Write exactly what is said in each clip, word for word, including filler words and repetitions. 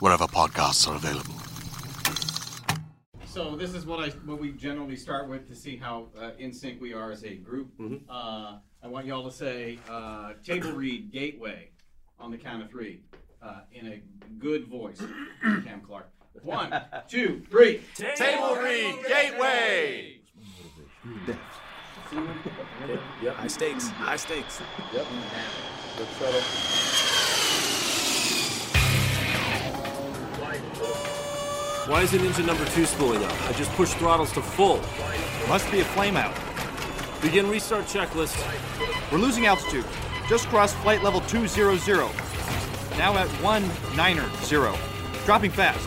wherever podcasts are available. So this is what I what we generally start with to see how uh, in sync we are as a group. Mm-hmm. Uh, I want you all to say, uh, table read, Gateway, on the count of three. Uh, in a good voice, Cam Clark. One, two, three. Table, Table read, read Gateway. Yep. High stakes. High stakes. Yep. Good shuttle. Why isn't engine number two spooling up? I just pushed throttles to full. Must be a flameout. Begin restart checklist. We're losing altitude. Just crossed flight level two hundred. Now at one niner zero. Dropping fast.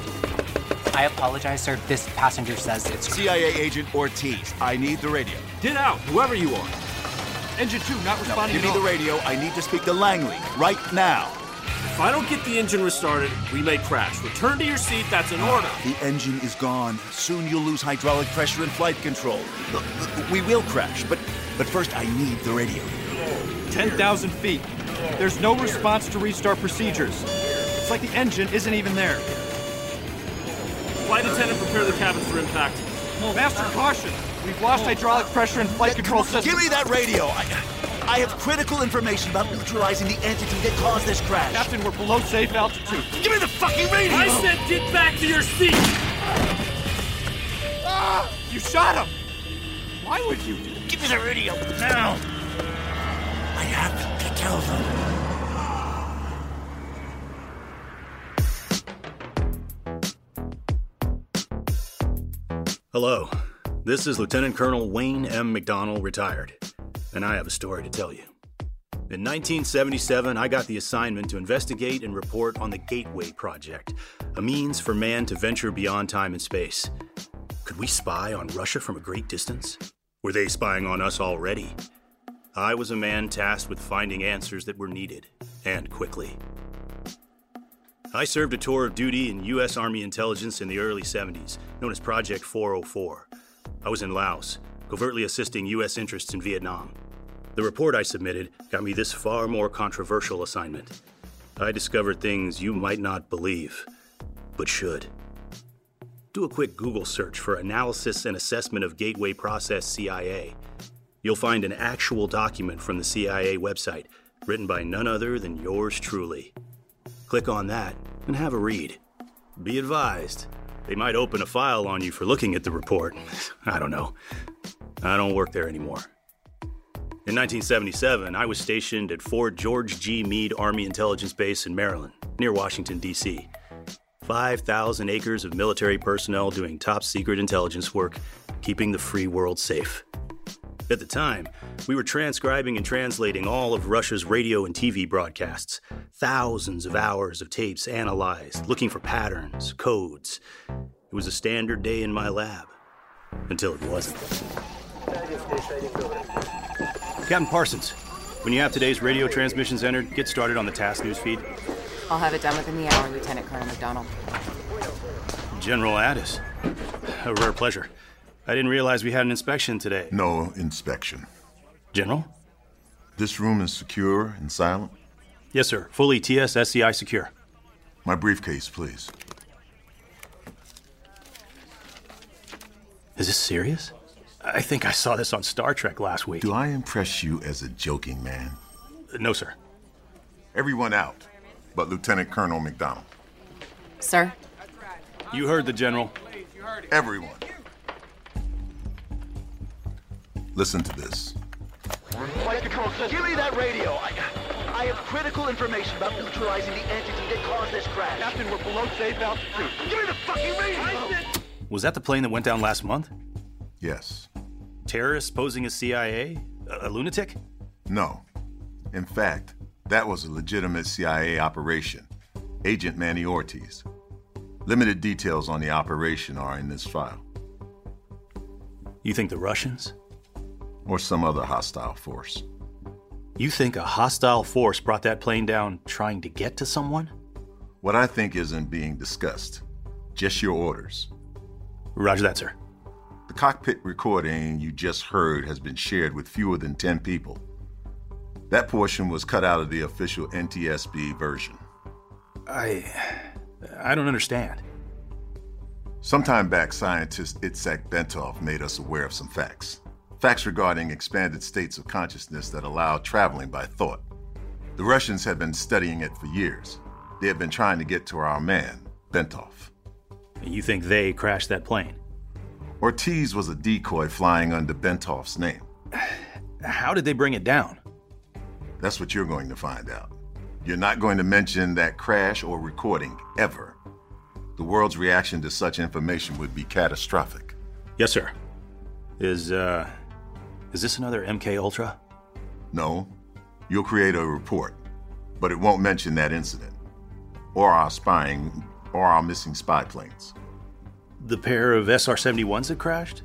I apologize, sir. This passenger says it's... C I A agent Ortiz. I need the radio. Get out, whoever you are. Engine two not responding no, give at all. Give me the radio. I need to speak to Langley right now. If I don't get the engine restarted, we may crash. Return to your seat. That's an order. The engine is gone. Soon you'll lose hydraulic pressure and flight control. Look, look, we will crash, but, but first I need the radio. ten thousand feet. There's no response to restart procedures. It's like the engine isn't even there. Flight attendant, prepare the cabin for impact. Master, caution! We've lost hydraulic pressure and flight control system. Give me that radio! I, I have critical information about neutralizing the entity that caused this crash. Captain, we're below safe altitude. Give me the fucking radio! I said get back to your seat! Ah, you shot him! Why would you do that? Give me the radio now! I have to kill them. Hello, this is Lieutenant Colonel Wayne M. McDonnell, retired, and I have a story to tell you. In nineteen seventy-seven, I got the assignment to investigate and report on the Gateway Project, a means for man to venture beyond time and space. Could we spy on Russia from a great distance? Were they spying on us already? I was a man tasked with finding answers that were needed, and quickly. I served a tour of duty in U S Army Intelligence in the early seventies, known as Project four oh four. I was in Laos, covertly assisting U S interests in Vietnam. The report I submitted got me this far more controversial assignment. I discovered things you might not believe, but should. Do a quick Google search for Analysis and Assessment of Gateway Process C I A. You'll find an actual document from the C I A website, written by none other than yours truly. Click on that and have a read. Be advised, they might open a file on you for looking at the report. I don't know. I don't work there anymore. In nineteen seventy-seven, I was stationed at Fort George G. Meade Army Intelligence Base in Maryland, near Washington, D C five thousand acres of military personnel doing top secret intelligence work, keeping the free world safe. At the time, we were transcribing and translating all of Russia's radio and T V broadcasts. Thousands of hours of tapes analyzed, looking for patterns, codes. It was a standard day in my lab, until it wasn't. Captain Parsons, when you have today's radio transmissions entered, get started on the task newsfeed. I'll have it done within the hour, Lieutenant Colonel McDonnell. General Addis, a rare pleasure. I didn't realize we had an inspection today. No inspection. General? This room is secure and silent? Yes, sir. Fully T S S C I secure. My briefcase, please. Is this serious? I think I saw this on Star Trek last week. Do I impress you as a joking man? No, sir. Everyone out, but Lieutenant Colonel McDonnell. Sir? You heard the General. Everyone. Listen to this. Flight control system, give me that radio. I, I have critical information about neutralizing the entity that caused this crash. Captain, we're below safe altitude. Give me the fucking radio! Was that the plane that went down last month? Yes. Terrorists posing as C I A? A, a lunatic? No. In fact, that was a legitimate C I A operation. Agent Manny Ortiz. Limited details on the operation are in this file. You think the Russians? Or some other hostile force. You think a hostile force brought that plane down trying to get to someone? What I think isn't being discussed. Just your orders. Roger that, sir. The cockpit recording you just heard has been shared with fewer than ten people. That portion was cut out of the official N T S B version. I... I don't understand. Sometime back, scientist Itzhak Bentov made us aware of some facts. Facts regarding expanded states of consciousness that allow traveling by thought. The Russians had been studying it for years. They had been trying to get to our man, Bentov. You think they crashed that plane? Ortiz was a decoy flying under Bentov's name. How did they bring it down? That's what you're going to find out. You're not going to mention that crash or recording, ever. The world's reaction to such information would be catastrophic. Yes, sir. Is, uh... Is this another M K Ultra? No. You'll create a report, but it won't mention that incident, or our spying, or our missing spy planes. The pair of S R seventy-ones that crashed?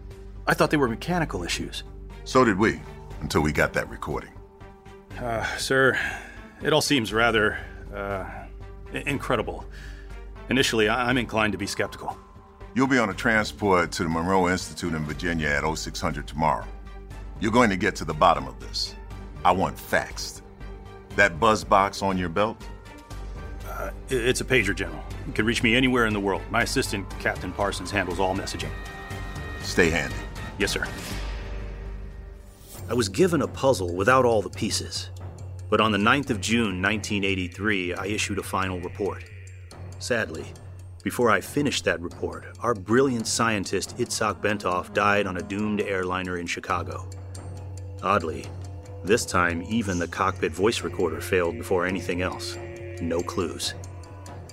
I thought they were mechanical issues. So did we, until we got that recording. Uh, sir, it all seems rather, uh, incredible. Initially, I'm inclined to be skeptical. You'll be on a transport to the Monroe Institute in Virginia at oh six hundred tomorrow. You're going to get to the bottom of this. I want facts. That buzz box on your belt? Uh, it's a pager, General. It can reach me anywhere in the world. My assistant, Captain Parsons, handles all messaging. Stay handy. Yes, sir. I was given a puzzle without all the pieces. But on the ninth of June, nineteen eighty-three, I issued a final report. Sadly, before I finished that report, our brilliant scientist, Itzhak Bentov, died on a doomed airliner in Chicago. Oddly, this time even the cockpit voice recorder failed before anything else. No clues.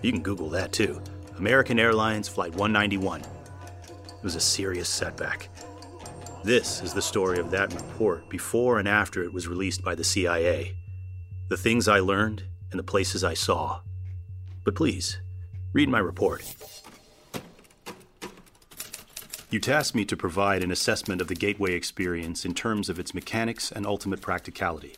You can Google that too. American Airlines Flight one ninety-one. It was a serious setback. This is the story of that report before and after it was released by the C I A. The things I learned and the places I saw. But please, read my report. You tasked me to provide an assessment of the Gateway experience in terms of its mechanics and ultimate practicality.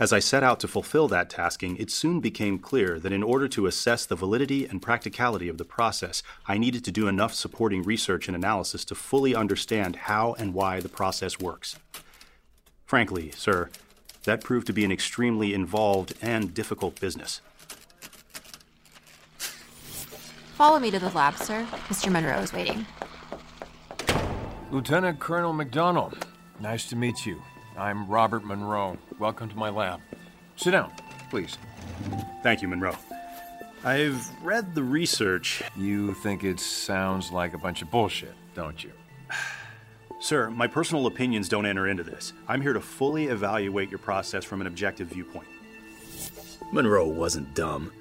As I set out to fulfill that tasking, it soon became clear that in order to assess the validity and practicality of the process, I needed to do enough supporting research and analysis to fully understand how and why the process works. Frankly, sir, that proved to be an extremely involved and difficult business. Follow me to the lab, sir. Mister Monroe is waiting. Lieutenant Colonel McDonnell, nice to meet you. I'm Robert Monroe. Welcome to my lab. Sit down, please. Thank you, Monroe. I've read the research. You think it sounds like a bunch of bullshit, don't you? Sir, my personal opinions don't enter into this. I'm here to fully evaluate your process from an objective viewpoint. Monroe wasn't dumb.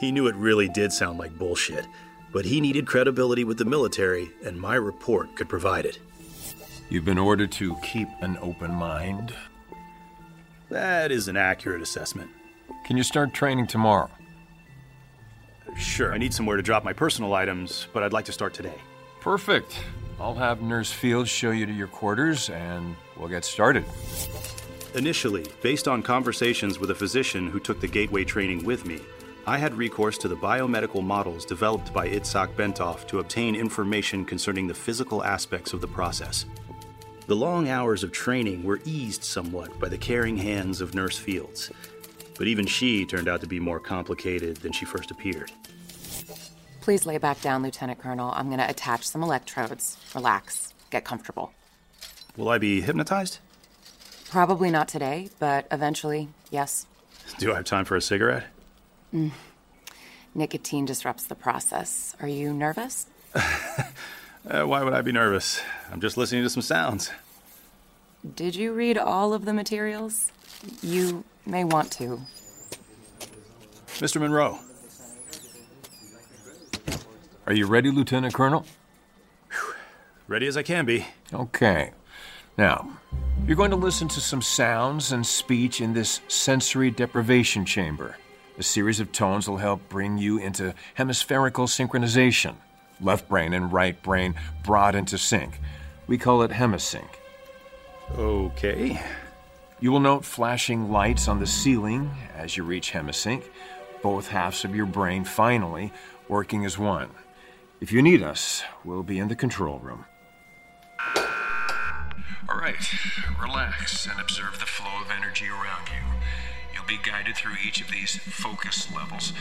He knew it really did sound like bullshit. But he needed credibility with the military, and my report could provide it. You've been ordered to keep an open mind. That is an accurate assessment. Can you start training tomorrow? Sure. I need somewhere to drop my personal items, but I'd like to start today. Perfect. I'll have Nurse Fields show you to your quarters, and we'll get started. Initially, based on conversations with a physician who took the Gateway training with me, I had recourse to the biomedical models developed by Itzhak Bentov to obtain information concerning the physical aspects of the process. The long hours of training were eased somewhat by the caring hands of Nurse Fields, but even she turned out to be more complicated than she first appeared. Please lay back down, Lieutenant Colonel. I'm going to attach some electrodes. Relax. Get comfortable. Will I be hypnotized? Probably not today, but eventually, yes. Do I have time for a cigarette? Mm. Nicotine disrupts the process. Are you nervous? uh, why would I be nervous? I'm just listening to some sounds. Did you read all of the materials? You may want to. Mister Monroe. Are you ready, Lieutenant Colonel? Whew. Ready as I can be. Okay. Now, you're going to listen to some sounds and speech in this sensory deprivation chamber. A series of tones will help bring you into hemispherical synchronization. Left brain and right brain brought into sync. We call it hemisync. Okay. You will note flashing lights on the ceiling as you reach hemisync. Both halves of your brain finally working as one. If you need us, we'll be in the control room. All right, relax and observe the flow of energy around you. You'll be guided through each of these focus levels.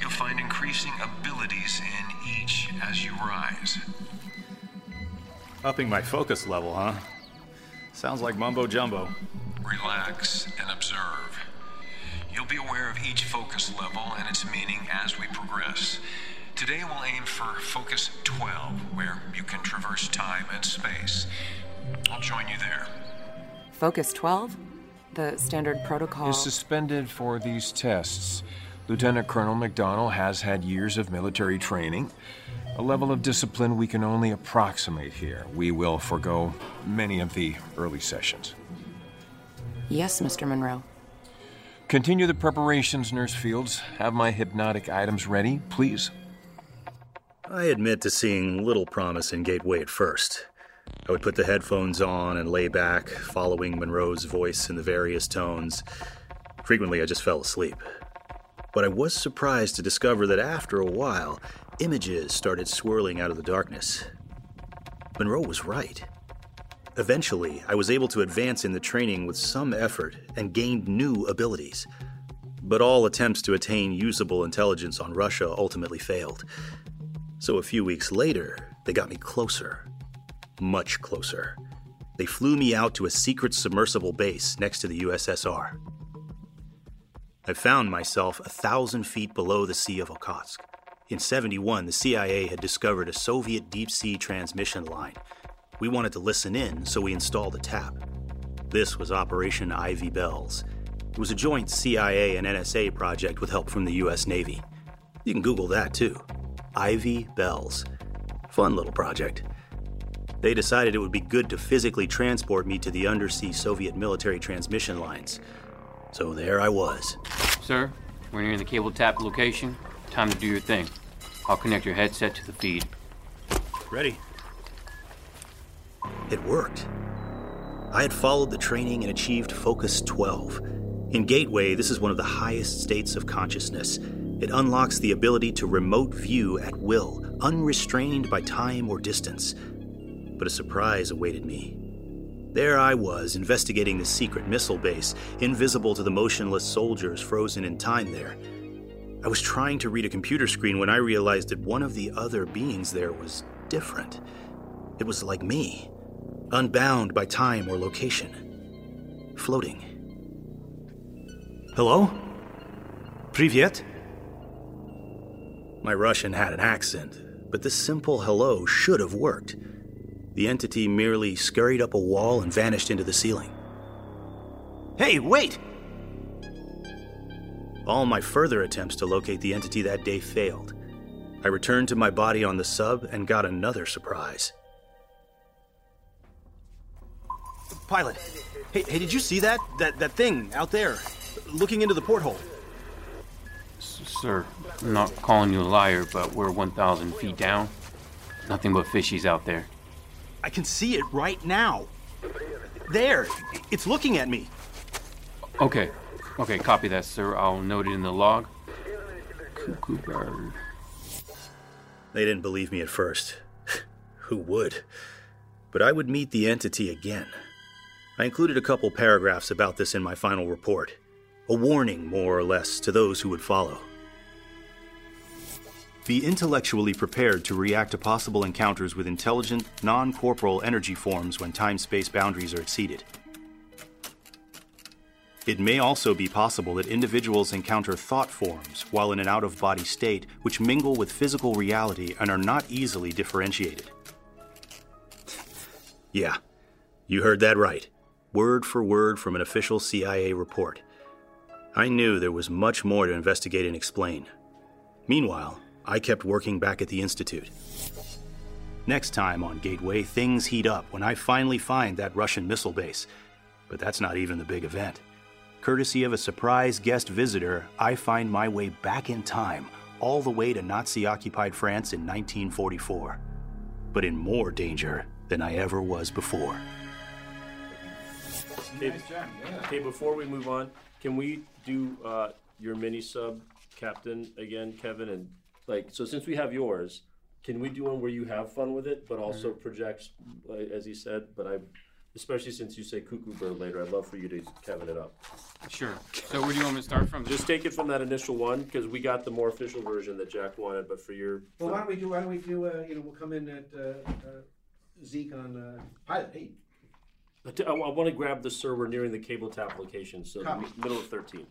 You'll find increasing abilities in each as you rise. Upping my focus level, huh? Sounds like mumbo jumbo. Relax and observe. You'll be aware of each focus level and its meaning as we progress. Today we'll aim for focus twelve, where you can traverse time and space. I'll join you there. Focus twelve? The standard protocol is suspended for these tests. Lieutenant Colonel McDonnell has had years of military training, a level of discipline we can only approximate here. We will forego many of the early sessions. Yes, Mister Monroe. Continue the preparations, Nurse Fields. Have my hypnotic items ready, please. I admit to seeing little promise in Gateway at first. I would put the headphones on and lay back, following Monroe's voice in the various tones. Frequently, I just fell asleep. But I was surprised to discover that after a while, images started swirling out of the darkness. Monroe was right. Eventually, I was able to advance in the training with some effort and gained new abilities. But all attempts to attain usable intelligence on Russia ultimately failed. So a few weeks later, they got me closer. Much closer. They flew me out to a secret submersible base next to the U S S R. I found myself a thousand feet below the Sea of Okhotsk. In seventy-one, the C I A had discovered a Soviet deep-sea transmission line. We wanted to listen in, so we installed a tap. This was Operation Ivy Bells. It was a joint C I A and N S A project with help from the U S Navy. You can Google that, too. Ivy Bells. Fun little project. They decided it would be good to physically transport me to the undersea Soviet military transmission lines. So there I was. Sir, when you're in the cable tap location, time to do your thing. I'll connect your headset to the feed. Ready. It worked. I had followed the training and achieved Focus twelve. In Gateway, this is one of the highest states of consciousness. It unlocks the ability to remote view at will, unrestrained by time or distance. But a surprise awaited me. There I was, investigating the secret missile base, invisible to the motionless soldiers frozen in time there. I was trying to read a computer screen when I realized that one of the other beings there was different. It was like me, unbound by time or location, floating. Hello? Privyet? My Russian had an accent, but this simple hello should have worked. The entity merely scurried up a wall and vanished into the ceiling. Hey, wait! All my further attempts to locate the entity that day failed. I returned to my body on the sub and got another surprise. Pilot, hey, hey, did you see that? That that thing out there, looking into the porthole. Sir, I'm not calling you a liar, but we're one thousand feet down. Nothing but fishies out there. I can see it right now. There, it's looking at me. Okay, okay, copy that, sir. I'll note it in the log. Cuckoo bird. They didn't believe me at first. Who would? But I would meet the entity again. I included a couple paragraphs about this in my final report. A warning, more or less, to those who would follow. Be intellectually prepared to react to possible encounters with intelligent, non-corporeal energy forms when time-space boundaries are exceeded. It may also be possible that individuals encounter thought forms while in an out-of-body state which mingle with physical reality and are not easily differentiated. Yeah, you heard that right. Word for word from an official C I A report. I knew there was much more to investigate and explain. Meanwhile, I kept working back at the Institute. Next time on Gateway, things heat up when I finally find that Russian missile base. But that's not even the big event. Courtesy of a surprise guest visitor, I find my way back in time, all the way to Nazi-occupied France in nineteen forty-four. But in more danger than I ever was before. Hey, hey, before we move on, can we do uh, your mini-sub captain again, Kevin? And like, so since we have yours, can we do one where you have fun with it, but also mm-hmm. projects, as he said? But I, especially since you say cuckoo bird later, I'd love for you to Kevin it up. Sure. So where do you want me to start from? Just take it from that initial one, because we got the more official version that Jack wanted, but for your... Well, why don't we do, why don't we do, uh, you know, we'll come in at uh, uh, Zeke on uh, Pilot eight. I want to grab the sir. We're nearing the cable tap location, so copy. Middle of thirteen.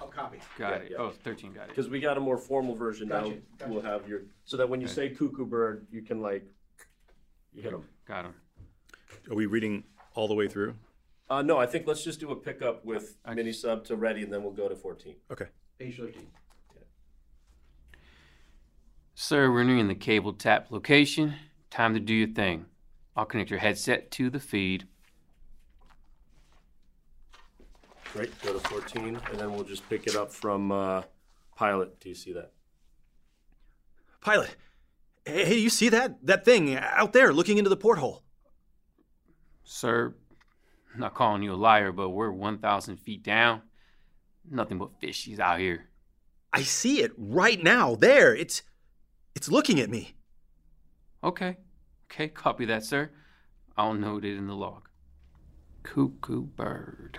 Oh, copy. Got yeah, it. Yeah. Oh, thirteen, got it. Because we got a more formal version got now. You, we'll you. have your so that when you okay. say cuckoo bird, you can like you hit them. Got him. Are we reading all the way through? Uh, no, I think let's just do a pickup with okay. mini sub to ready, and then we'll go to fourteen. Okay. Page thirteen. Yeah. Sir, we're nearing the cable tap location. Time to do your thing. I'll connect your headset to the feed. Great, go to fourteen, and then we'll just pick it up from uh, Pilot. Do you see that? Pilot, hey, you see that? That thing out there looking into the porthole. Sir, I'm not calling you a liar, but we're one thousand feet down. Nothing but fishies out here. I see it right now, there. It's, it's looking at me. Okay, okay, copy that, sir. I'll note it in the log. Cuckoo bird.